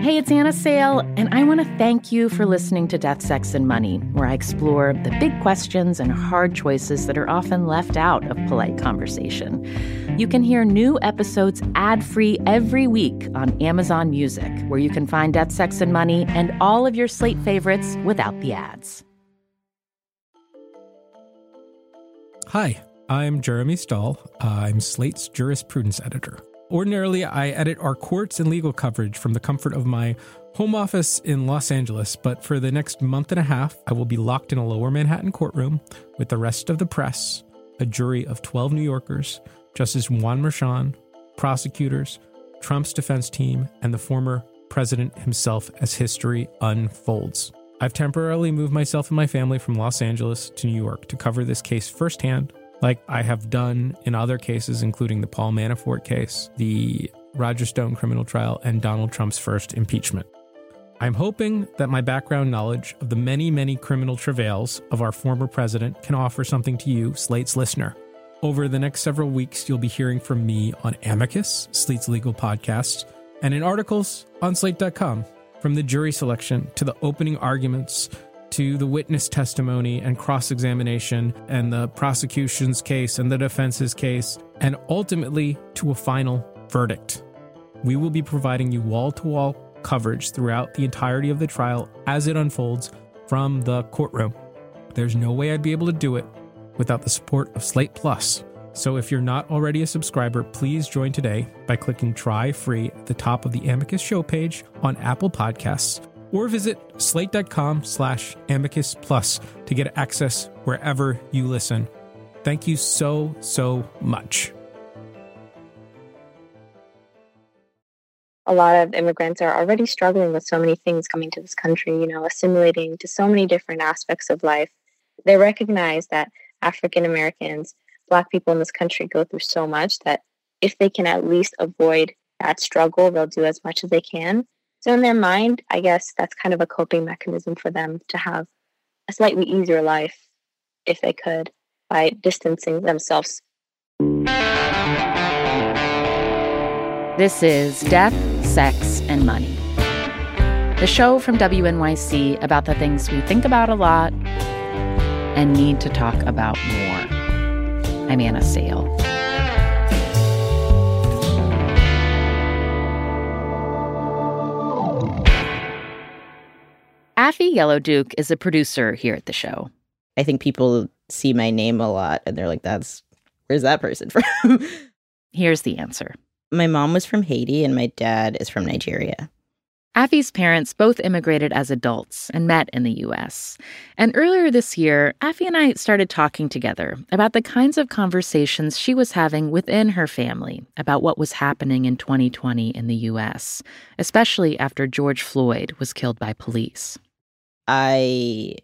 Hey, it's Anna Sale, and I want to thank you for listening to Death, Sex, and Money, where I explore the big questions and hard choices that are often left out of polite conversation. You can hear new episodes ad-free every week on Amazon Music, where you can find Death, Sex, and Money and all of your Slate favorites without the ads. Hi, I'm Jeremy Stahl. I'm Slate's jurisprudence editor. Ordinarily, I edit our courts and legal coverage from the comfort of my home office in Los Angeles, but for the next month and a half, I will be locked in a lower Manhattan courtroom with the rest of the press, a jury of 12 New Yorkers, Justice Juan Merchan, prosecutors, Trump's defense team, and the former president himself as history unfolds. I've temporarily moved myself and my family from Los Angeles to New York to cover this case firsthand, like I have done in other cases, including the Paul Manafort case, the Roger Stone criminal trial, and Donald Trump's first impeachment. I'm hoping that my background knowledge of the many, many criminal travails of our former president can offer something to you, Slate's listener. Over the next several weeks, you'll be hearing from me on Amicus, Slate's legal podcast, and in articles on Slate.com, from the jury selection to the opening arguments to the witness testimony and cross-examination and the prosecution's case and the defense's case, and ultimately to a final verdict. We will be providing you wall-to-wall coverage throughout the entirety of the trial as it unfolds from the courtroom. There's no way I'd be able to do it without the support of Slate Plus. So if you're not already a subscriber, please join today by clicking Try Free at the top of the Amicus show page on Apple Podcasts, or visit slate.com/amicus plus to get access wherever you listen. Thank you so, so much. A lot of immigrants are already struggling with so many things coming to this country, you know, assimilating to so many different aspects of life. They recognize that African Americans, Black people in this country go through so much that if they can at least avoid that struggle, they'll do as much as they can. So in their mind, I guess that's kind of a coping mechanism for them to have a slightly easier life, if they could, by distancing themselves. This is Death, Sex, and Money, the show from WNYC about the things we think about a lot and need to talk about more. I'm Anna Sale. Affie Yellow-Duke is a producer here at the show. I think people see my name a lot and they're like, where's that person from? Here's the answer. My mom was from Haiti and my dad is from Nigeria. Affie's parents both immigrated as adults and met in the U.S. And earlier this year, Affie and I started talking together about the kinds of conversations she was having within her family about what was happening in 2020 in the U.S., especially after George Floyd was killed by police. I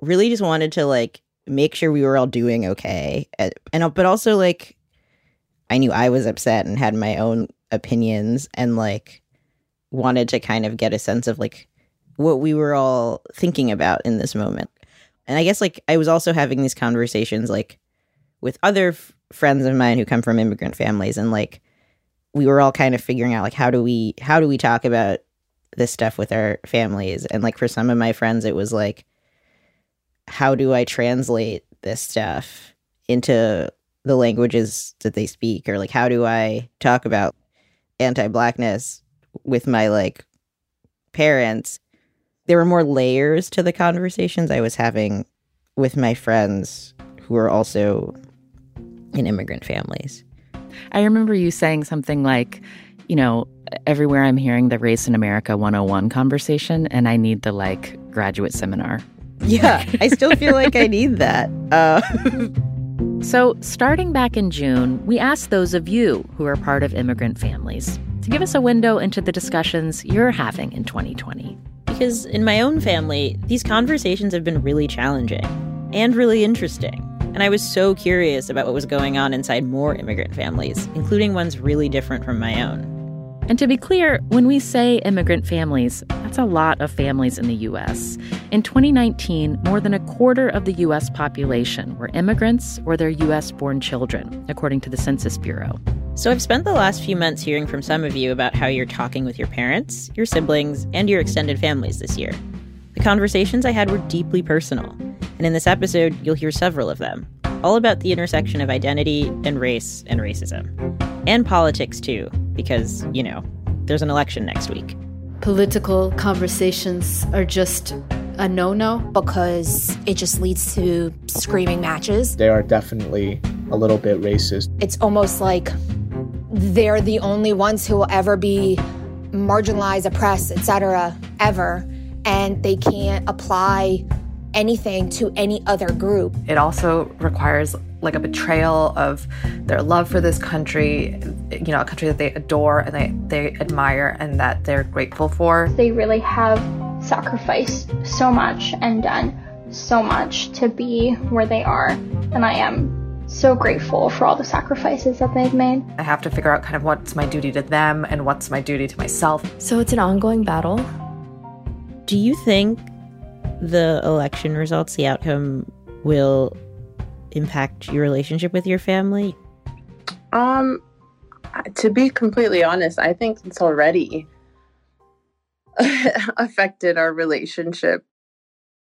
really just wanted to, make sure we were all doing okay. But also, I knew I was upset and had my own opinions and, wanted to kind of get a sense of, what we were all thinking about in this moment. And I guess, I was also having these conversations, with other friends of mine who come from immigrant families. And, we were all kind of figuring out, how do we talk about this stuff with our families. And for some of my friends, it was how do I translate this stuff into the languages that they speak? Or how do I talk about anti-Blackness with my parents? There were more layers to the conversations I was having with my friends who were also in immigrant families. I remember you saying something everywhere I'm hearing the Race in America 101 conversation, and I need the, graduate seminar. Yeah, I still feel like I need that. So starting back in June, we asked those of you who are part of immigrant families to give us a window into the discussions you're having in 2020. Because in my own family, these conversations have been really challenging and really interesting. And I was so curious about what was going on inside more immigrant families, including ones really different from my own. And to be clear, when we say immigrant families, that's a lot of families in the U.S. In 2019, more than a quarter of the U.S. population were immigrants or their U.S.-born children, according to the Census Bureau. So I've spent the last few months hearing from some of you about how you're talking with your parents, your siblings, and your extended families this year. The conversations I had were deeply personal, and in this episode, you'll hear several of them, all about the intersection of identity and race and racism. And politics, too, because, you know, there's an election next week. Political conversations are just a no-no because it just leads to screaming matches. They are definitely a little bit racist. It's almost like they're the only ones who will ever be marginalized, oppressed, etc., ever, and they can't apply anything to any other group. It also requires like a betrayal of their love for this country, you know, a country that they adore and they admire and that they're grateful for. They really have sacrificed so much and done so much to be where they are, and I am so grateful for all the sacrifices that they've made. I have to figure out kind of what's my duty to them and what's my duty to myself. So it's an ongoing battle. Do you think the election results, the outcome, will impact your relationship with your family? To be completely honest, I think it's already affected our relationship.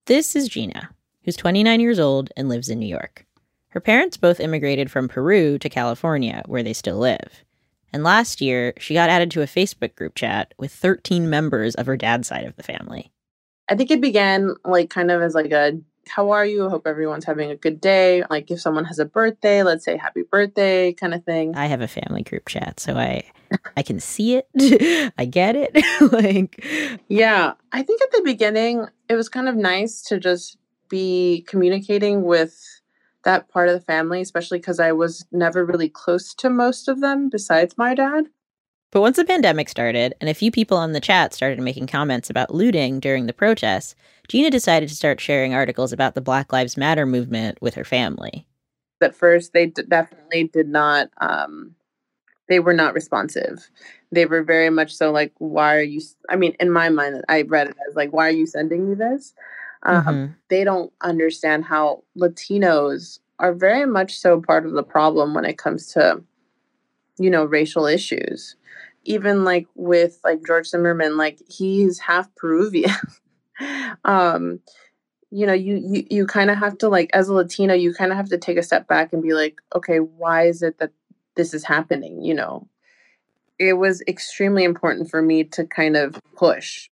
This is Gina, who's 29 years old and lives in New York. Her parents both immigrated from Peru to California, where they still live. And last year, she got added to a Facebook group chat with 13 members of her dad's side of the family. I think it began like kind of as like a, how are you? I hope everyone's having a good day. Like if someone has a birthday, let's say happy birthday kind of thing. I have a family group chat, so I can see it. I get it. Like, yeah, I think at the beginning, it was kind of nice to just be communicating with that part of the family, especially because I was never really close to most of them besides my dad. But once the pandemic started and a few people on the chat started making comments about looting during the protests, Gina decided to start sharing articles about the Black Lives Matter movement with her family. At first, they definitely did not, they were not responsive. They were very much so like, why are you, I mean, in my mind, I read it as like, why are you sending me this? They don't understand how Latinos are very much so part of the problem when it comes to, you know, racial issues. Even like with like George Zimmerman, like he's half Peruvian. You know, you kind of have to like, as a Latino, you kind of have to take a step back and be like, okay, why is it that this is happening? You know, it was extremely important for me to kind of push.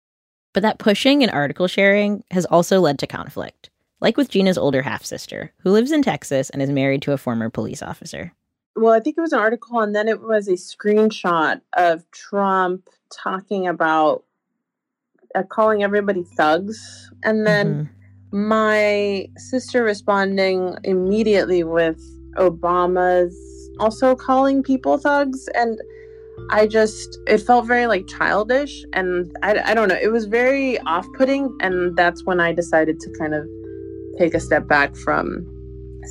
But that pushing and article sharing has also led to conflict, like with Gina's older half-sister, who lives in Texas and is married to a former police officer. Well, I think it was an article, and then it was a screenshot of Trump talking about calling everybody thugs. And then my sister responding immediately with Obama's also calling people thugs. And I just, it felt very like childish, and I don't know, it was very off-putting, and that's when I decided to kind of take a step back from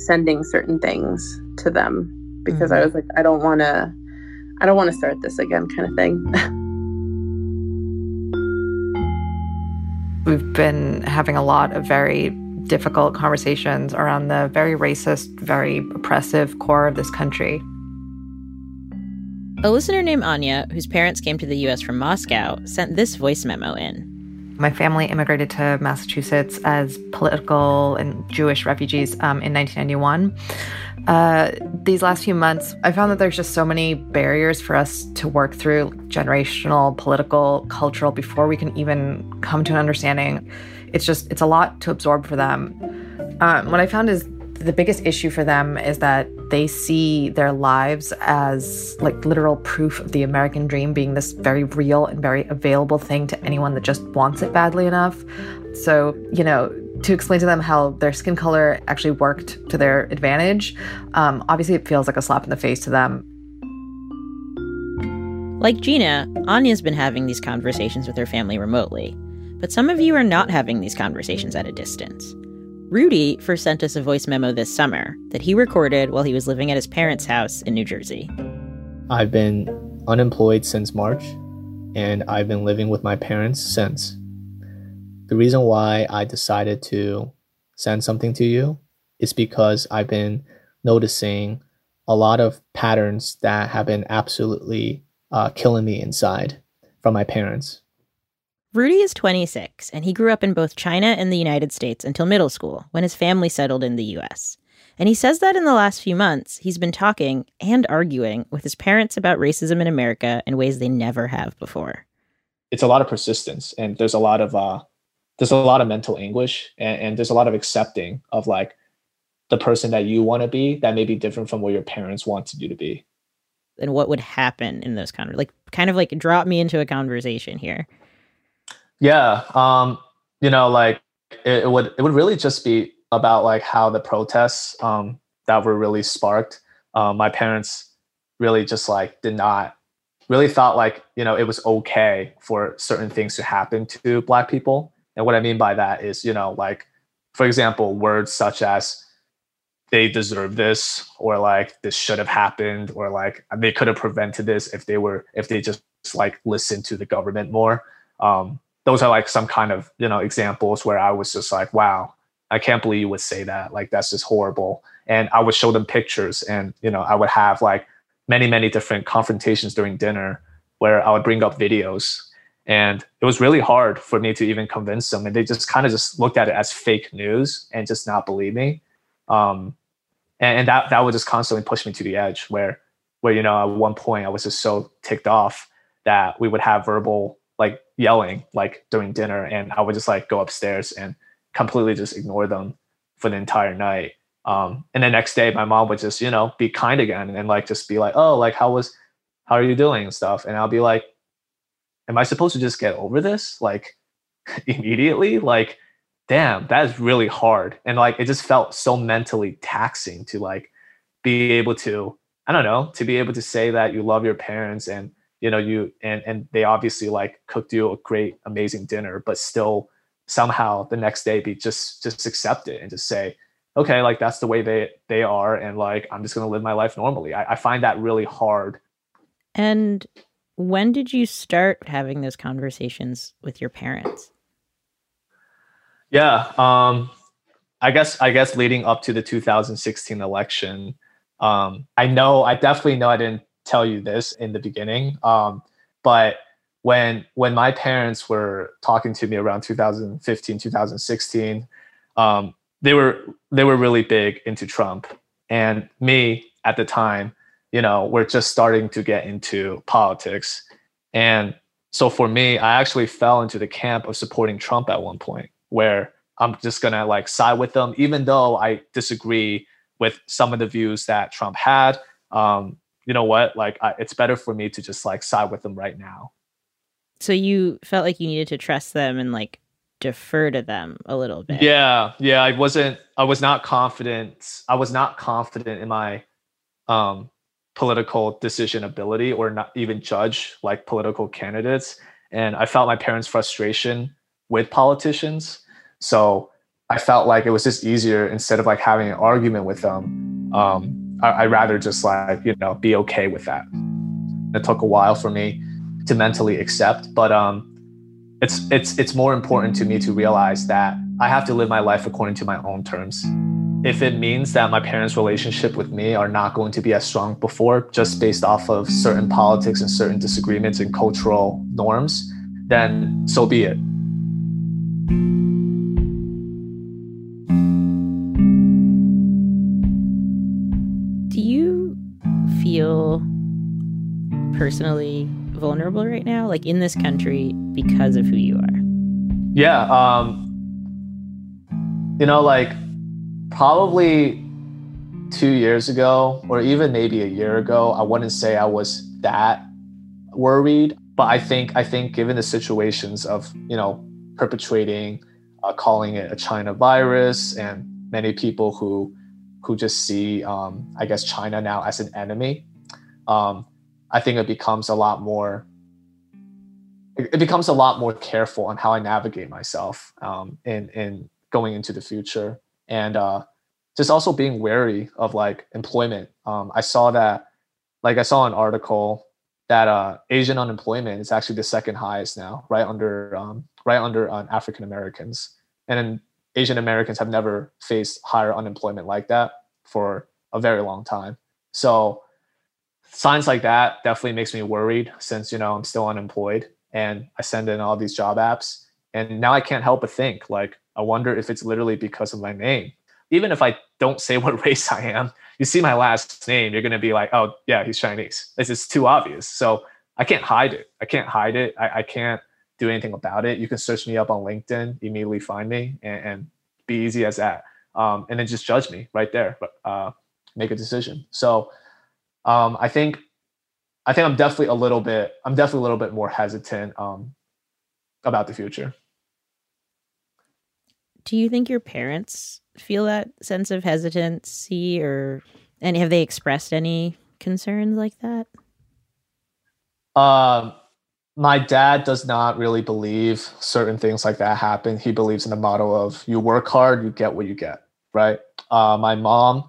sending certain things to them, because I was like, I don't want to start this again kind of thing. We've been having a lot of very difficult conversations around the very racist, very oppressive core of this country. A listener named Anya, whose parents came to the U.S. from Moscow, sent this voice memo in. My family immigrated to Massachusetts as political and Jewish refugees in 1991. These last few months, I found that there's just so many barriers for us to work through, generational, political, cultural, before we can even come to an understanding. It's a lot to absorb for them. What I found is the biggest issue for them is that they see their lives as like literal proof of the American dream being this very real and very available thing to anyone that just wants it badly enough. So, you know, to explain to them how their skin color actually worked to their advantage, obviously it feels like a slap in the face to them. Like Gina, Anya's been having these conversations with her family remotely. But some of you are not having these conversations at a distance. Rudy first sent us a voice memo this summer that he recorded while he was living at his parents' house in New Jersey. I've been unemployed since March, and I've been living with my parents since. The reason why I decided to send something to you is because I've been noticing a lot of patterns that have been absolutely killing me inside from my parents. Rudy is 26, and he grew up in both China and the United States until middle school, when his family settled in the U.S. And he says that in the last few months, he's been talking and arguing with his parents about racism in America in ways they never have before. It's a lot of persistence, and there's a lot of mental anguish, and there's a lot of accepting of like the person that you want to be that may be different from what your parents wanted you to be. And what would happen in those kind of like drop me into a conversation here. Yeah. It would really just be about like how the protests that were really sparked. My parents really just like did not really thought like, you know, it was okay for certain things to happen to Black people. And what I mean by that is, you know, like, for example, words such as they deserve this, or like this should have happened, or like they could have prevented this if they just like listened to the government more. Those are like some kind of, you know, examples where I was just like, wow, I can't believe you would say that. Like, that's just horrible. And I would show them pictures, and, you know, I would have like many, many different confrontations during dinner where I would bring up videos. And it was really hard for me to even convince them. And they just kind of just looked at it as fake news and just not believe me. And that would just constantly push me to the edge where, you know, at one point I was just so ticked off that we would have verbal, like yelling, like during dinner. And I would just like go upstairs and completely just ignore them for the entire night. And the next day my mom would just, you know, be kind again and like, just be like, oh, like, how are you doing and stuff? And I'll be like, am I supposed to just get over this? Like immediately, like, damn, that is really hard. And like, it just felt so mentally taxing to like be able to, I don't know, to be able to say that you love your parents and, you know, and they obviously like cooked you a great, amazing dinner, but still somehow the next day be just accept it and just say, okay, like that's the way they are. And like, I'm just going to live my life normally. I find that really hard. And when did you start having those conversations with your parents? Yeah, I guess leading up to the 2016 election, I definitely know I didn't tell you this in the beginning, but when my parents were talking to me around 2015, 2016, they were really big into Trump, and me at the time, you know, we're just starting to get into politics, and so for me, I actually fell into the camp of supporting Trump at one point, where I'm just going to like side with them, even though I disagree with some of the views that Trump had. You know what? Like, it's better for me to just like side with them right now. So you felt like you needed to trust them and like defer to them a little bit. Yeah. Yeah. I was not confident in my political decision ability, or not even judge like political candidates. And I felt my parents' frustration with politicians. So I felt like it was just easier, instead of like having an argument with them, I'd rather just like, you know, be okay with that. It took a while for me to mentally accept, but it's more important to me to realize that I have to live my life according to my own terms. If it means that my parents' relationship with me are not going to be as strong before, just based off of certain politics and certain disagreements and cultural norms, then so be it. Personally vulnerable right now, like in this country, because of who you are? Yeah. You know, like probably 2 years ago, or even maybe a year ago, I wouldn't say I was that worried, but I think given the situations of, you know, perpetrating, calling it a China virus, and many people who just see, I guess, China now as an enemy, I think it becomes a lot more careful on how I navigate myself in going into the future, and just also being wary of like employment. I saw an article that Asian unemployment is actually the second highest now, right under African Americans. And then Asian Americans have never faced higher unemployment like that for a very long time. So signs like that definitely makes me worried, since, you know, I'm still unemployed and I send in all these job apps, and now I can't help but think, like, I wonder if it's literally because of my name. Even if I don't say what race I am, you see my last name, you're going to be like, oh yeah, he's Chinese. This is too obvious. So I can't hide it. I can't do anything about it. You can search me up on LinkedIn, immediately find me, and be easy as that. And then just judge me right there, but make a decision. So I think I'm definitely a little bit more hesitant about the future. Do you think your parents feel that sense of hesitancy, or any, have they expressed any concerns like that? My dad does not really believe certain things like that happen. He believes in the motto of you work hard, you get what you get, right? My mom,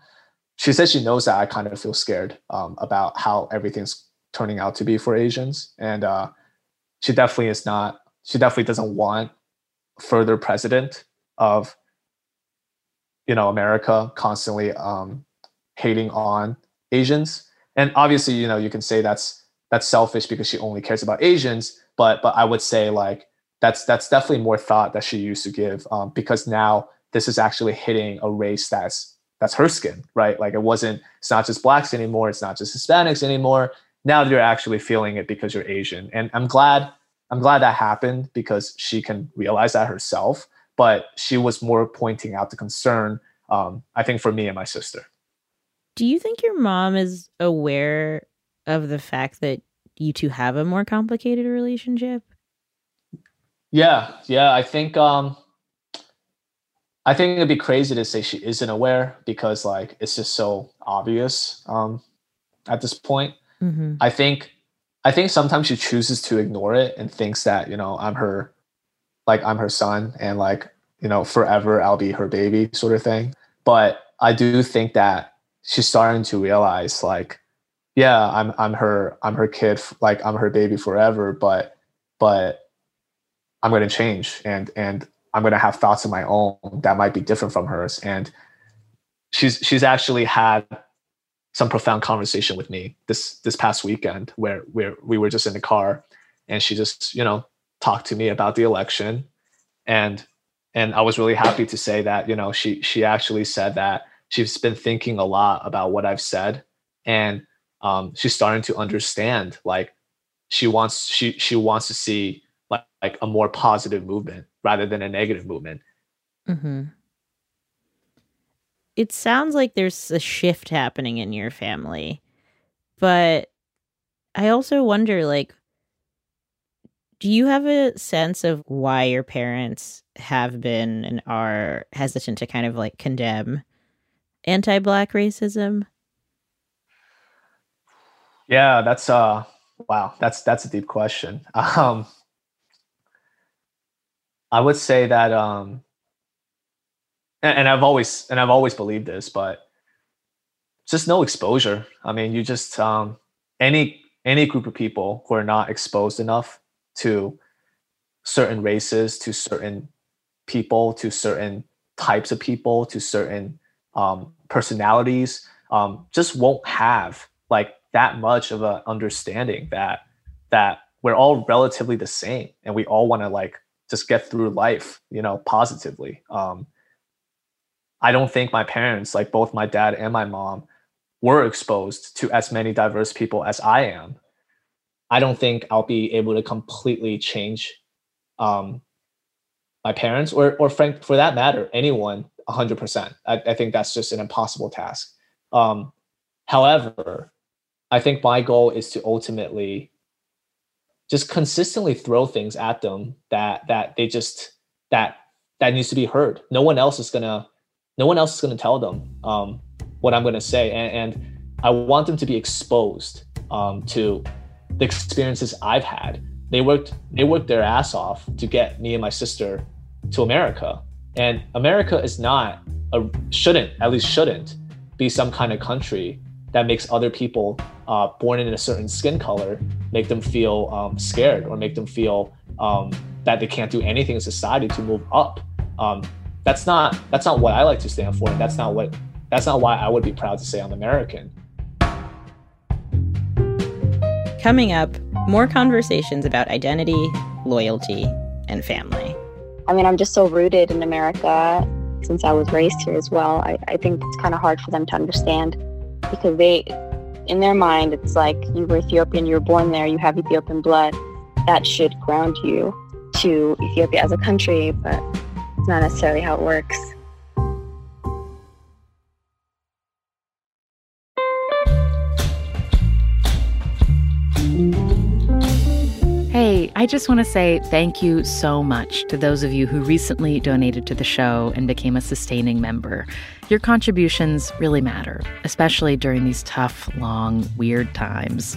she says she knows that I kind of feel scared about how everything's turning out to be for Asians. And she definitely doesn't want further precedent of, you know, America constantly hating on Asians. And obviously, you know, you can say that's selfish because she only cares about Asians, but I would say, like, that's definitely more thought that she used to give, because now this is actually hitting a race that's her skin, right? Like, it's not just Blacks anymore, it's not just Hispanics anymore. Now you're actually feeling it because you're Asian. And I'm glad that happened, because she can realize that herself. But she was more pointing out the concern, I think, for me and my sister. Do you think your mom is aware of the fact that you two have a more complicated relationship? Yeah. I think it'd be crazy to say she isn't aware, because, like, it's just so obvious at this point. Mm-hmm. I think sometimes she chooses to ignore it and thinks that, you know, I'm her son, and, like, you know, forever I'll be her baby, sort of thing. But I do think that she's starting to realize, like, yeah, I'm her kid, like, I'm her baby forever, but I'm going to change, and I'm going to have thoughts of my own that might be different from hers. And she's actually had some profound conversation with me this past weekend, where we were just in the car, and she just, you know, talked to me about the election. And I was really happy to say that, you know, she actually said that she's been thinking a lot about what I've said. And she's starting to understand, like, she wants to see like a more positive movement rather than a negative movement. Mm-hmm. It sounds like there's a shift happening in your family, but I also wonder, like, do you have a sense of why your parents have been and are hesitant to kind of, like, condemn anti-Black racism? Yeah, that's wow. That's a deep question. I would say that, and I've always believed this, but just no exposure. I mean, you just any group of people who are not exposed enough to certain races, to certain people, to certain types of people, to certain personalities, just won't have, like, that much of an understanding that we're all relatively the same, and we all want to, like, just get through life, you know, positively. I don't think my parents, like, both my dad and my mom, were exposed to as many diverse people as I am. I don't think I'll be able to completely change my parents or Frank, for that matter, anyone 100%. I think that's just an impossible task. However, I think my goal is to ultimately just consistently throw things at them that needs to be heard. No one else is gonna tell them what I'm gonna say, and I want them to be exposed to the experiences I've had. They worked their ass off to get me and my sister to America. And America is not, shouldn't be some kind of country that makes other people born in a certain skin color, make them feel scared, or make them feel that they can't do anything in society to move up. That's not what I like to stand for, and that's not why I would be proud to say I'm American. Coming up, more conversations about identity, loyalty, and family. I mean, I'm just so rooted in America since I was raised here as well. I think it's kind of hard for them to understand, because they, in their mind, it's like, you were Ethiopian, you were born there, you have Ethiopian blood. That should ground you to Ethiopia as a country, but it's not necessarily how it works. Hey, I just want to say thank you so much to those of you who recently donated to the show and became a sustaining member. Your contributions really matter, especially during these tough, long, weird times.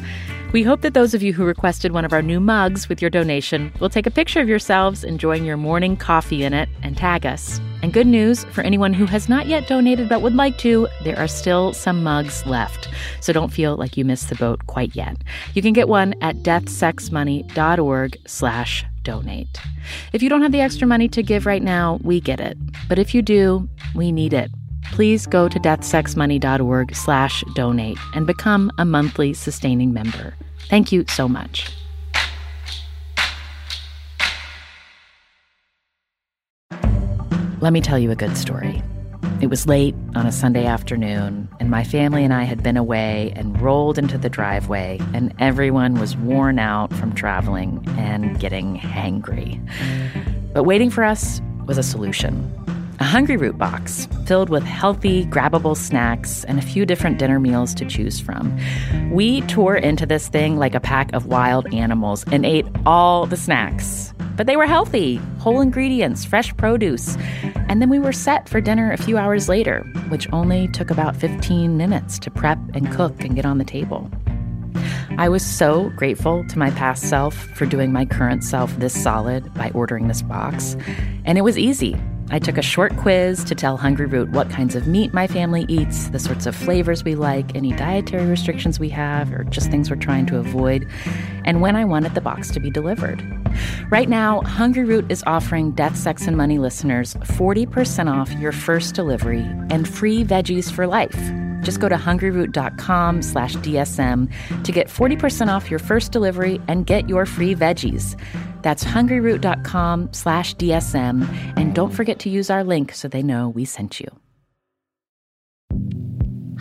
We hope that those of you who requested one of our new mugs with your donation will take a picture of yourselves enjoying your morning coffee in it and tag us. And good news for anyone who has not yet donated but would like to, there are still some mugs left. So don't feel like you missed the boat quite yet. You can get one at deathsexmoney.org/donate. If you don't have the extra money to give right now, we get it. But if you do, we need it. Please go to deathsexmoney.org/donate and become a monthly sustaining member. Thank you so much. Let me tell you a good story. It was late on a Sunday afternoon, and my family and I had been away and rolled into the driveway, and everyone was worn out from traveling and getting hangry. But waiting for us was a solution. A Hungry Root box filled with healthy, grabbable snacks and a few different dinner meals to choose from. We tore into this thing like a pack of wild animals and ate all the snacks. But they were healthy, whole ingredients, fresh produce. And then we were set for dinner a few hours later, which only took about 15 minutes to prep and cook and get on the table. I was so grateful to my past self for doing my current self this solid by ordering this box. And it was easy. I took a short quiz to tell Hungry Root what kinds of meat my family eats, the sorts of flavors we like, any dietary restrictions we have, or just things we're trying to avoid, and when I wanted the box to be delivered. Right now, Hungry Root is offering Death, Sex, and Money listeners 40% off your first delivery and free veggies for life. Just go to hungryroot.com/DSM to get 40% off your first delivery and get your free veggies. That's hungryroot.com/DSM. And don't forget to use our link so they know we sent you.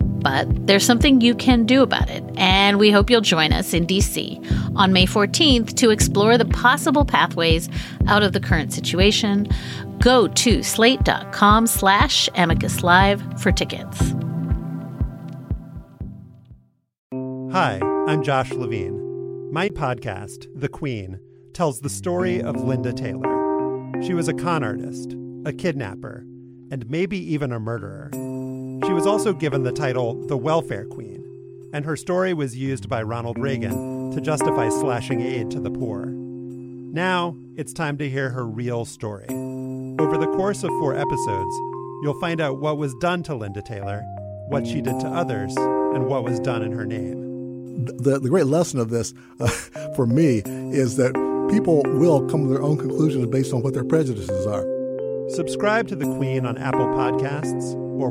But there's something you can do about it, and we hope you'll join us in D.C. on May 14th to explore the possible pathways out of the current situation. Go to slate.com/amicus live for tickets. Hi, I'm Josh Levine. My podcast, The Queen, tells the story of Linda Taylor. She was a con artist, a kidnapper, and maybe even a murderer. She was also given the title The Welfare Queen, and her story was used by Ronald Reagan to justify slashing aid to the poor. Now, it's time to hear her real story. Over the course of 4 episodes, you'll find out what was done to Linda Taylor, what she did to others, and what was done in her name. The great lesson of this, for me, is that people will come to their own conclusions based on what their prejudices are. Subscribe to The Queen on Apple Podcasts or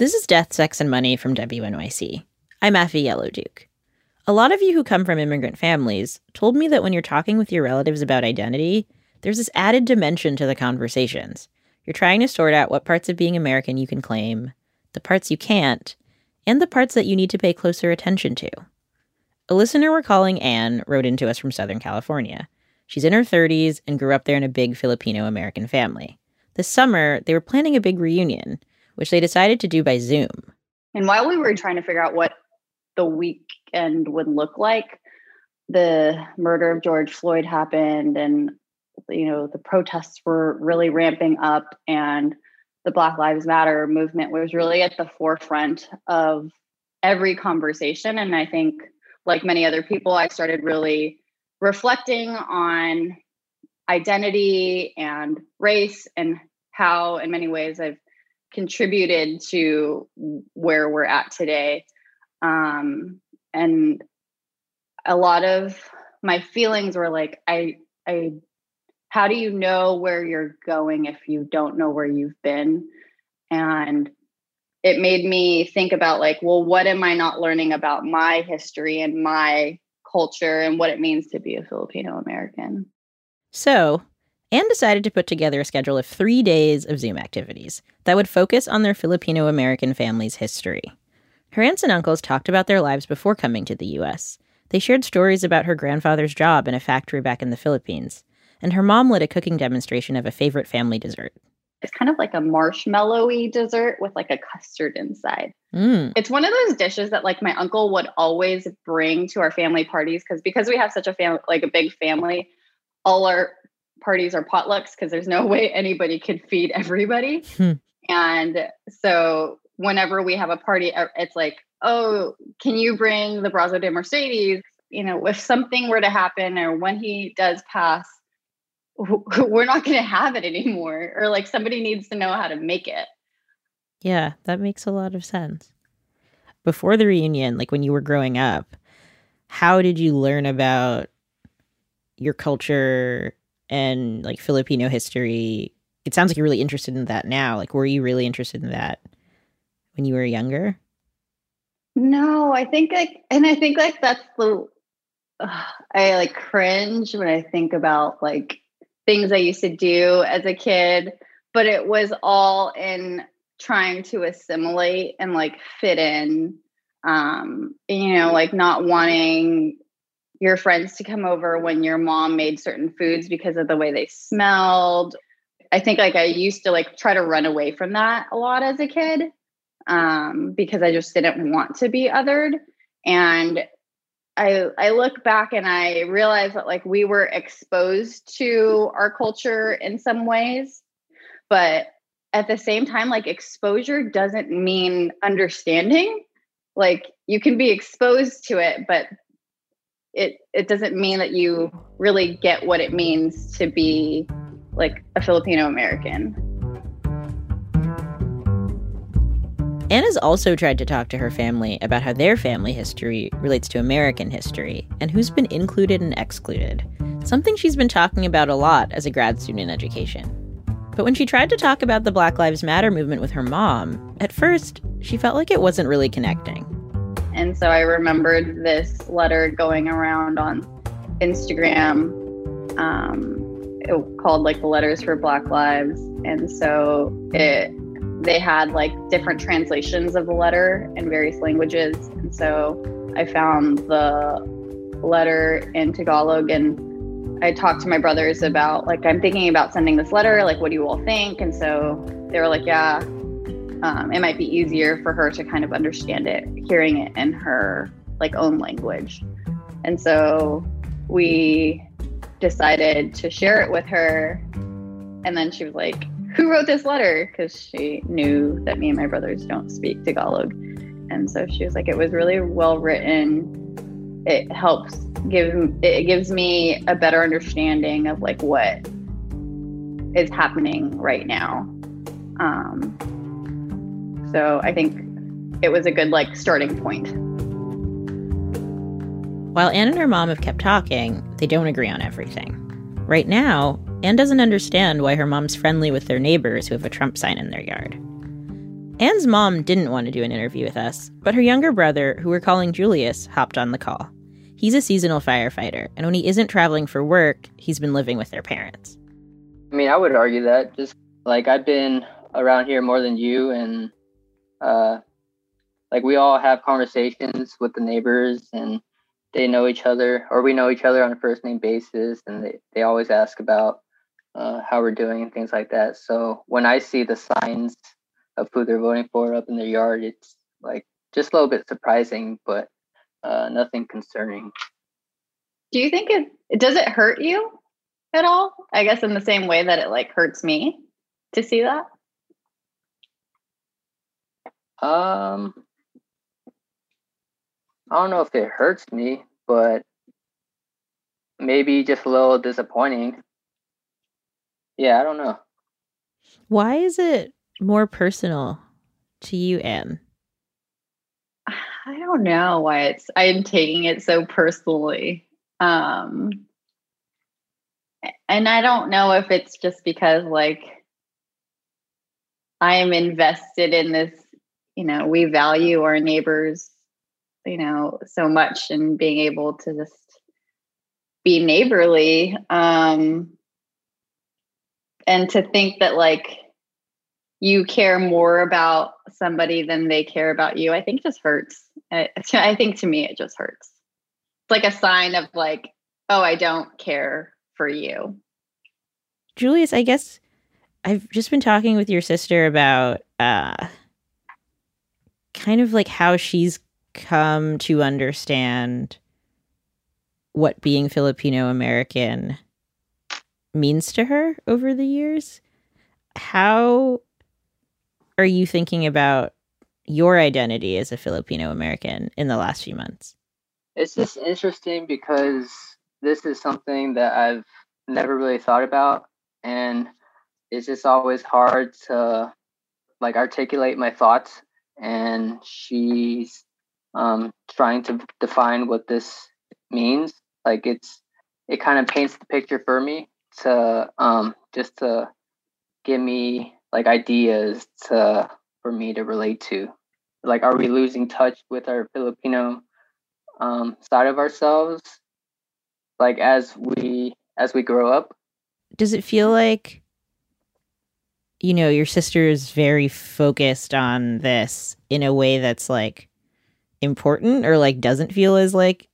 This is Death, Sex, and Money from WNYC. I'm Affie Yellow-Duke. A lot of you who come from immigrant families told me that when you're talking with your relatives about identity, there's this added dimension to the conversations. You're trying to sort out what parts of being American you can claim, the parts you can't, and the parts that you need to pay closer attention to. A listener we're calling Anne wrote into us from Southern California. She's in her 30s and grew up there in a big Filipino-American family. This summer, they were planning a big reunion, which they decided to do by Zoom. And while we were trying to figure out what the weekend would look like, the murder of George Floyd happened, and, you know, the protests were really ramping up, and the Black Lives Matter movement was really at the forefront of every conversation. And I think, like many other people, I started really reflecting on identity and race and how, in many ways, I've contributed to where we're at today. And a lot of my feelings were like, I, how do you know where you're going if you don't know where you've been? And it made me think about, like, well, what am I not learning about my history and my culture and what it means to be a Filipino-American? So Anne decided to put together a schedule of 3 days of Zoom activities that would focus on their Filipino-American family's history. Her aunts and uncles talked about their lives before coming to the U.S. They shared stories about her grandfather's job in a factory back in the Philippines, and her mom led a cooking demonstration of a favorite family dessert. It's kind of like a marshmallowy dessert with like a custard inside. It's one of those dishes that, like, my uncle would always bring to our family parties because we have such a family, like a big family. All our parties are potlucks because there's no way anybody can feed everybody. And so whenever we have a party, it's like, oh, can you bring the Brazo de Mercedes? You know, if something were to happen or when he does pass, we're not going to have it anymore. Or, like, somebody needs to know how to make it. Yeah, that makes a lot of sense. Before the reunion, like when you were growing up, how did you learn about your culture and, like, Filipino history? It sounds like you're really interested in that now. Like, were you really interested in that when you were younger? No, I think I think that's the, I like cringe when I think about, like, things I used to do as a kid, but it was all in trying to assimilate and, like, fit in, you know, like not wanting your friends to come over when your mom made certain foods because of the way they smelled. I think, like, I used to, like, try to run away from that a lot as a kid, because I just didn't want to be othered. And I look back and I realize that, like, we were exposed to our culture in some ways, but at the same time, like, exposure doesn't mean understanding. Like, you can be exposed to it, but it doesn't mean that you really get what it means to be, like, a Filipino American. Anna's also tried to talk to her family about how their family history relates to American history and who's been included and excluded, something she's been talking about a lot as a grad student in education. But when she tried to talk about the Black Lives Matter movement with her mom, at first, she felt like it wasn't really connecting. And so I remembered this letter going around on Instagram, it called, like, the Letters for Black Lives. And so they had, like, different translations of the letter in various languages. And so I found the letter in Tagalog, and I talked to my brothers about, like, I'm thinking about sending this letter, like, what do you all think? And so they were like, yeah, it might be easier for her to kind of understand it, hearing it in her, like, own language. And so we decided to share it with her. And then she was like, who wrote this letter? Because she knew that me and my brothers don't speak Tagalog. And so she was like, it was really well written. It gives me a better understanding of, like, what is happening right now. So I think it was a good, like, starting point. While Anne and her mom have kept talking, they don't agree on everything. Right now, Anne doesn't understand why her mom's friendly with their neighbors who have a Trump sign in their yard. Anne's mom didn't want to do an interview with us, but her younger brother, who we're calling Julius, hopped on the call. He's a seasonal firefighter, and when he isn't traveling for work, he's been living with their parents. I mean, I would argue that. Just, like, I've been around here more than you, and, like, we all have conversations with the neighbors, and they know each other, or we know each other on a first-name basis, and they always ask about how we're doing and things like that. So when I see the signs of who they're voting for up in their yard, it's, like, just a little bit surprising, but nothing concerning. Do you think does it hurt you at all? I guess in the same way that it, like, hurts me to see that. I don't know if it hurts me, but maybe just a little disappointing. Yeah, I don't know. Why is it more personal to you, Anne? I don't know why I'm taking it so personally. And I don't know if it's just because, like, I am invested in this, you know, we value our neighbors, you know, so much, and being able to just be neighborly. And to think that, like, you care more about somebody than they care about you, I think just hurts. I think to me, it just hurts. It's like a sign of, like, oh, I don't care for you. Julius, I guess I've just been talking with your sister about kind of, like, how she's come to understand what being Filipino-American means to her over the years. How are you thinking about your identity as a Filipino-American in the last few months? It's just interesting because this is something that I've never really thought about, and it's just always hard to, like, articulate my thoughts, and she's trying to define what this means. Like, it kind of paints the picture for me to just to give me, like, ideas for me to relate to. Like, are we losing touch with our Filipino side of ourselves, like, as we grow up? Does it feel like, you know, your sister is very focused on this in a way that's, like, important, or, like, doesn't feel as, like,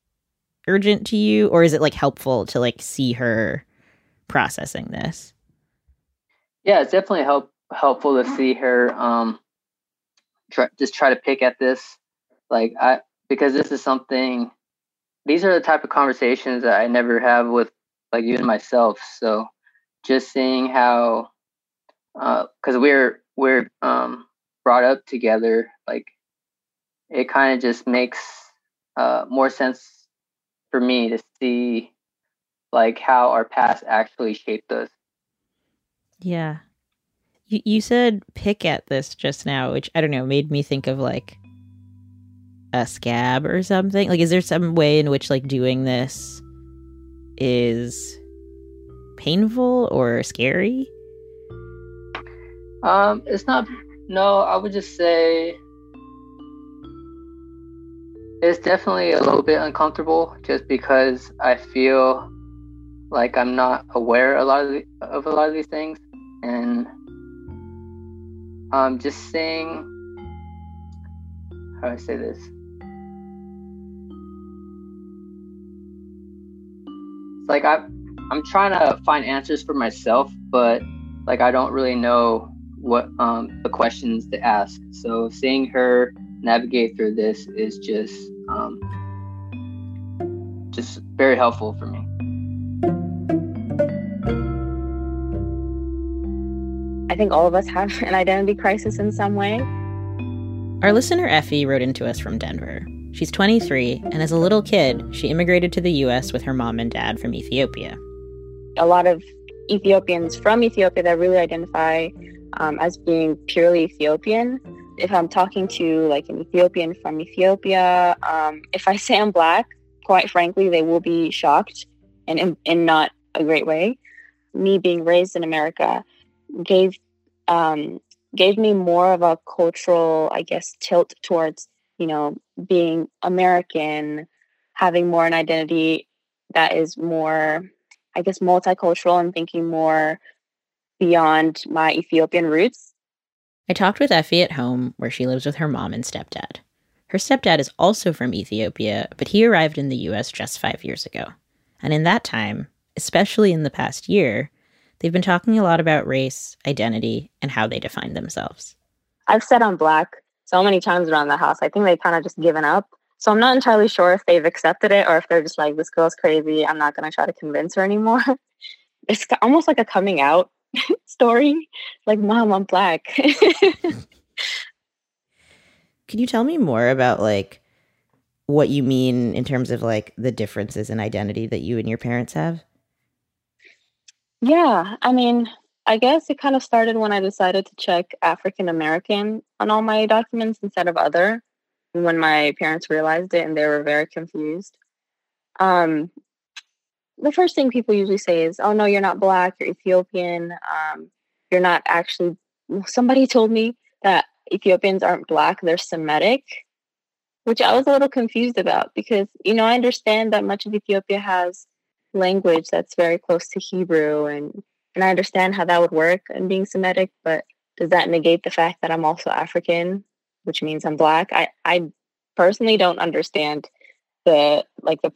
urgent to you? Or is it, like, helpful to, like, see her processing this? Yeah, it's definitely helpful to see her try to pick at this, like, because this is something, these are the type of conversations that I never have with, like, even myself. So just seeing how, because we're brought up together, like, it kind of just makes more sense for me to see, like, how our past actually shaped us. Yeah. You said pick at this just now, which, I don't know, made me think of, like, a scab or something. Like, is there some way in which, like, doing this is painful or scary? It's not. No, I would just say it's definitely a little bit uncomfortable, just because I feel like I'm not aware of a lot of these things, and just seeing, how do I say this? like I'm trying to find answers for myself, but like I don't really know what the questions to ask. So seeing her navigate through this is just very helpful for me. I think all of us have an identity crisis in some way. Our listener Effie wrote into us from Denver. She's 23, and as a little kid, she immigrated to the U.S. with her mom and dad from Ethiopia. A lot of Ethiopians from Ethiopia that really identify as being purely Ethiopian. If I'm talking to like an Ethiopian from Ethiopia, if I say I'm Black, quite frankly, they will be shocked, and in not a great way. Me being raised in America gave me more of a cultural, I guess, tilt towards, you know, being American, having more an identity that is more, I guess, multicultural and thinking more beyond my Ethiopian roots. I talked with Effie at home, where she lives with her mom and stepdad. Her stepdad is also from Ethiopia, but he arrived in the U.S. just 5 years ago. And in that time, especially in the past year, they've been talking a lot about race, identity, and how they define themselves. I've said I'm Black so many times around the house. I think they've kind of just given up. So I'm not entirely sure if they've accepted it or if they're just like, this girl's crazy, I'm not going to try to convince her anymore. It's almost like a coming out story. Like, Mom, I'm Black. Can you tell me more about like what you mean in terms of like the differences in identity that you and your parents have? Yeah, I mean, I guess it kind of started when I decided to check African-American on all my documents instead of other, when my parents realized it and they were very confused. The first thing people usually say is, oh, no, you're not Black, you're Ethiopian. You're not actually, somebody told me that Ethiopians aren't Black, they're Semitic, which I was a little confused about because, you know, I understand that much of Ethiopia has language that's very close to Hebrew, and I understand how that would work and being Semitic, but does that negate the fact that I'm also African, which means I'm Black? I personally don't understand the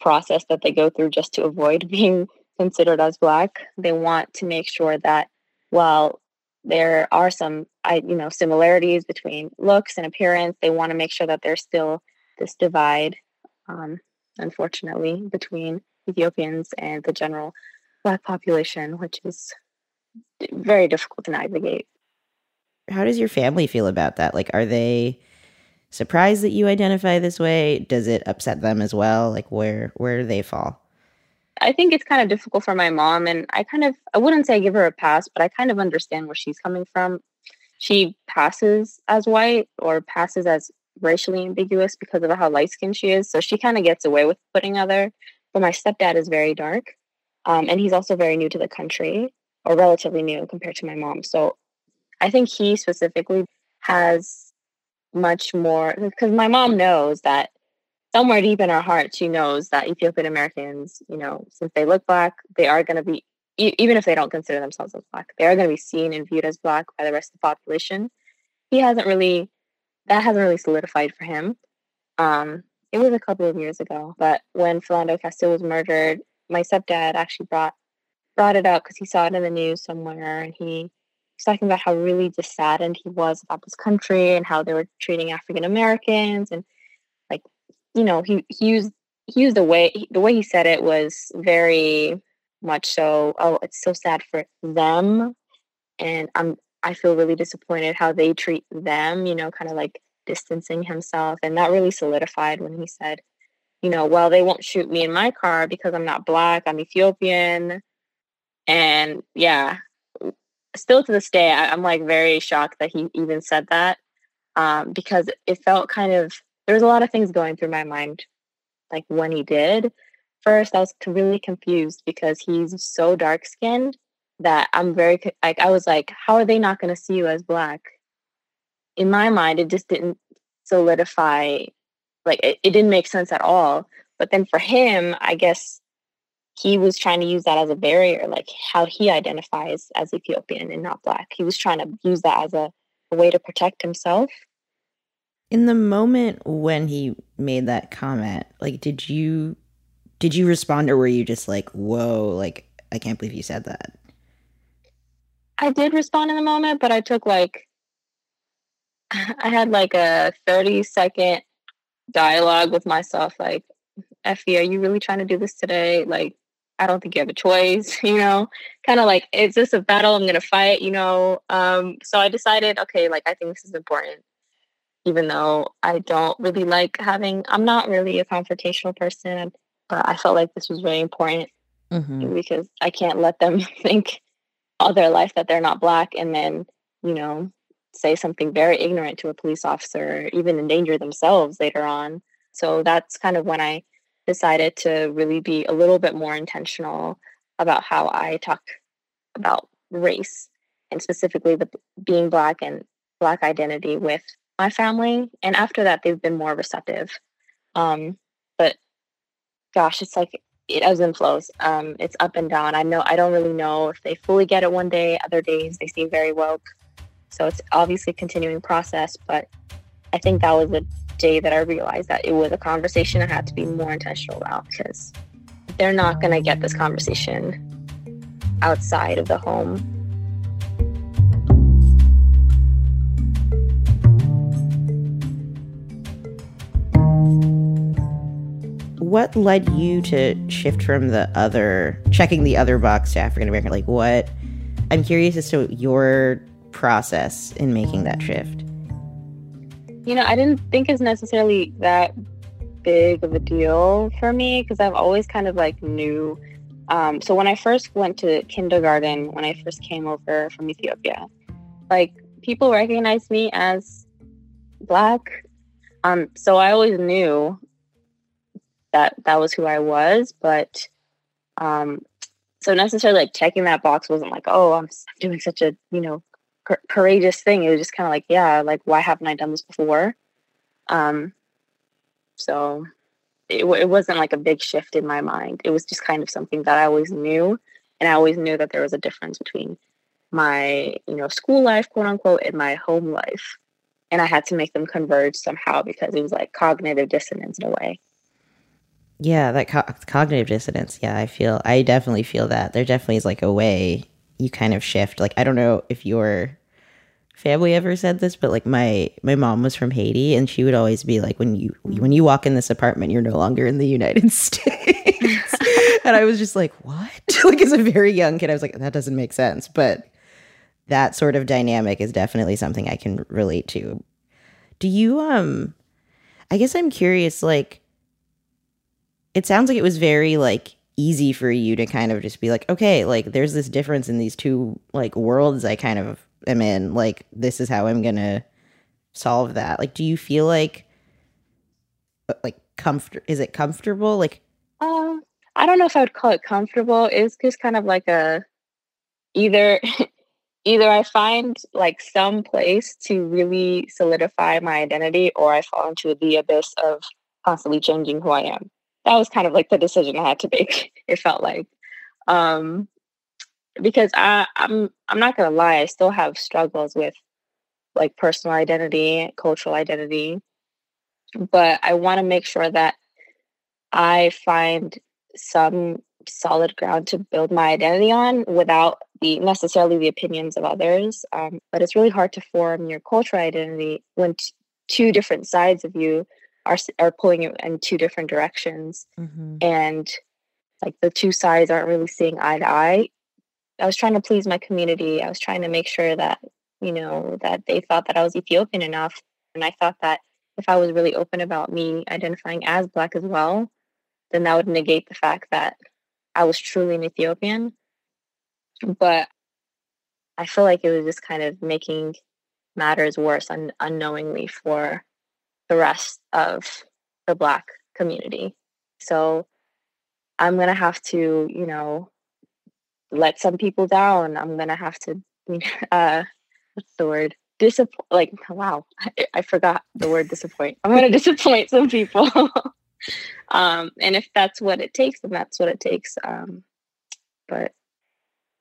process that they go through just to avoid being considered as Black. They want to make sure that while there are some similarities between looks and appearance, they want to make sure that there's still this divide, unfortunately, between Ethiopians and the general Black population, which is very difficult to navigate. How does your family feel about that? Like, are they surprised that you identify this way? Does it upset them as well? Like, where do they fall? I think it's kind of difficult for my mom, and I wouldn't say I give her a pass, but I kind of understand where she's coming from. She passes as white or passes as racially ambiguous because of how light-skinned she is, so she kind of gets away with putting other. But my stepdad is very dark, and he's also very new to the country, or relatively new compared to my mom. So I think he specifically has much more, because my mom knows that somewhere deep in her heart, she knows that Ethiopian Americans, you know, since they look Black, they are going to be, even if they don't consider themselves as Black, they are going to be seen and viewed as Black by the rest of the population. That hasn't really solidified for him. It was a couple of years ago, but when Philando Castile was murdered, my stepdad actually brought it up because he saw it in the news somewhere, and he was talking about how really just saddened he was about this country and how they were treating African Americans, and like, you know, he used the way he said it was very much so, oh, it's so sad for them, and I feel really disappointed how they treat them, you know, kind of like distancing himself. And that really solidified when he said, you know, well, they won't shoot me in my car because I'm not Black, I'm Ethiopian. And yeah, still to this day, I'm like very shocked that he even said that, because it felt kind of, there was a lot of things going through my mind, like when he did. First, I was really confused because he's so dark skinned that I was like, how are they not going to see you as Black? In my mind, it just didn't solidify, like it didn't make sense at all. But then for him, I guess he was trying to use that as a barrier, like how he identifies as Ethiopian and not Black. He was trying to use that as a way to protect himself. In the moment when he made that comment, like, did you Did you respond, or were you just like, whoa, like, I can't believe you said that? I did respond in the moment, but I took like, I had like a 30-second dialogue with myself, like, Effie, are you really trying to do this today? Like, I don't think you have a choice, you know, kind of like, is this a battle I'm going to fight, you know? So I decided, okay, like, I think this is important, even though I don't really like having, I'm not really a confrontational person, but I felt like this was very important because I can't let them think all their life that they're not Black and then, you know, say something very ignorant to a police officer, or even endanger themselves later on. So that's kind of when I decided to really be a little bit more intentional about how I talk about race and specifically the being Black and Black identity with my family. And after that, they've been more receptive. But gosh, it's like it ebbs and flows. It's up and down. I don't really know if they fully get it one day. Other days they seem very woke. So it's obviously a continuing process, but I think that was a day that I realized that it was a conversation I had to be more intentional about, because they're not going to get this conversation outside of the home. What led you to shift from the other, checking the other box, to African American? Like, what? I'm curious as to your process in making that shift. You know, I didn't think it's necessarily that big of a deal for me, because I've always kind of like knew. So when I first went to kindergarten, when I first came over from Ethiopia, like people recognized me as Black. So I always knew that that was who I was. But so necessarily like checking that box wasn't like, oh, I'm doing such a, you know, courageous thing. It was just kind of like, yeah, like, why haven't I done this before? So it wasn't like a big shift in my mind. It was just kind of something that I always knew, and I always knew that there was a difference between my, you know, school life, quote unquote, and my home life, and I had to make them converge somehow, because it was like cognitive dissonance in a way. Yeah, that cognitive dissonance. Yeah, I definitely feel that. There definitely is like a way you kind of shift. Like, I don't know if your family ever said this, but like my mom was from Haiti, and she would always be like, when you walk in this apartment, you're no longer in the United States. And I was just like, what? Like, as a very young kid, I was like, that doesn't make sense. But that sort of dynamic is definitely something I can relate to. Do you, I guess I'm curious, like, it sounds like it was very like easy for you to kind of just be like, okay, like, there's this difference in these two like worlds I kind of am in, like, this is how I'm gonna solve that. Like, do you feel like is it comfortable? Like, I don't know if I would call it comfortable. It's just kind of like a either I find like some place to really solidify my identity, or I fall into the abyss of constantly changing who I am. That was kind of like the decision I had to make, it felt like. Because I'm not going to lie, I still have struggles with like personal identity, cultural identity. But I want to make sure that I find some solid ground to build my identity on without necessarily the opinions of others. But it's really hard to form your cultural identity when two different sides of you are pulling you in two different directions, and like the two sides aren't really seeing eye to eye. I was trying to please my community. I was trying to make sure that, you know, that they thought that I was Ethiopian enough, and I thought that if I was really open about me identifying as Black as well, then that would negate the fact that I was truly an Ethiopian. But I feel like it was just kind of making matters worse unknowingly for the rest of the Black community. So I'm going to have to, you know, let some people down. I'm going to have to, what's the word? Disappoint. Like, wow, I forgot the word disappoint. I'm going to disappoint some people. And if that's what it takes, then that's what it takes. But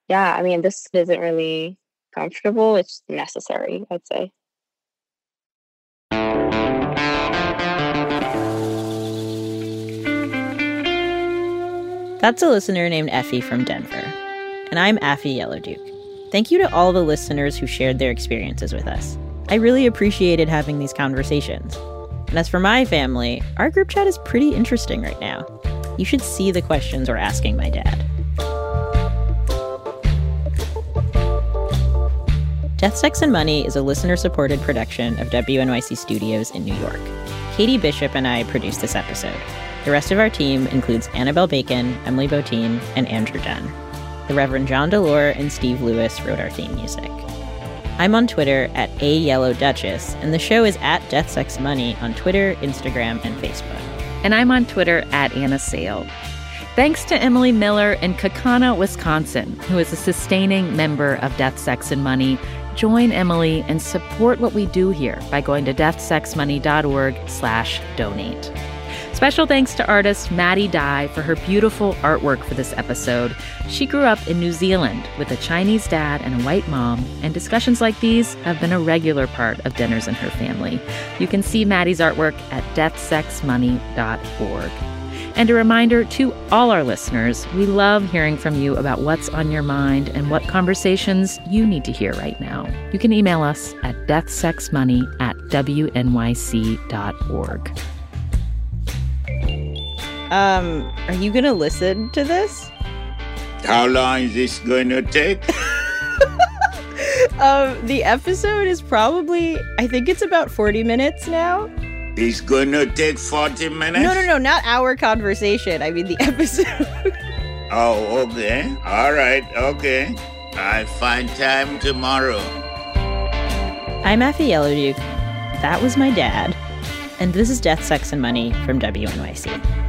yeah, I mean, this isn't really comfortable. It's necessary, I'd say. That's a listener named Effie from Denver. And I'm Affie Yellow-Duke. Thank you to all the listeners who shared their experiences with us. I really appreciated having these conversations. And as for my family, our group chat is pretty interesting right now. You should see the questions we're asking my dad. Death, Sex, and Money is a listener-supported production of WNYC Studios in New York. Katie Bishop and I produced this episode. The rest of our team includes Annabelle Bacon, Emily Botine, and Andrew Dunn. The Reverend John Delore and Steve Lewis wrote our theme music. I'm on Twitter at @AYellowDuchess, and the show is at Death, Sex, Money on Twitter, Instagram, and Facebook. And I'm on Twitter at Anna Sale. Thanks to Emily Miller in Kakana, Wisconsin, who is a sustaining member of Death, Sex, and Money. Join Emily and support what we do here by going to deathsexmoney.org/donate. Special thanks to artist Maddie Dye for her beautiful artwork for this episode. She grew up in New Zealand with a Chinese dad and a white mom, and discussions like these have been a regular part of dinners in her family. You can see Maddie's artwork at deathsexmoney.org. And a reminder to all our listeners, we love hearing from you about what's on your mind and what conversations you need to hear right now. You can email us at deathsexmoney@wnyc.org. Are you going to listen to this? How long is this going to take? The episode is probably, I think it's about 40 minutes now. It's going to take 40 minutes? No, not our conversation. I mean the episode. Oh, okay. All right, okay. I'll find time tomorrow. I'm Affie Yellow-Duke. That was my dad. And this is Death, Sex, and Money from WNYC.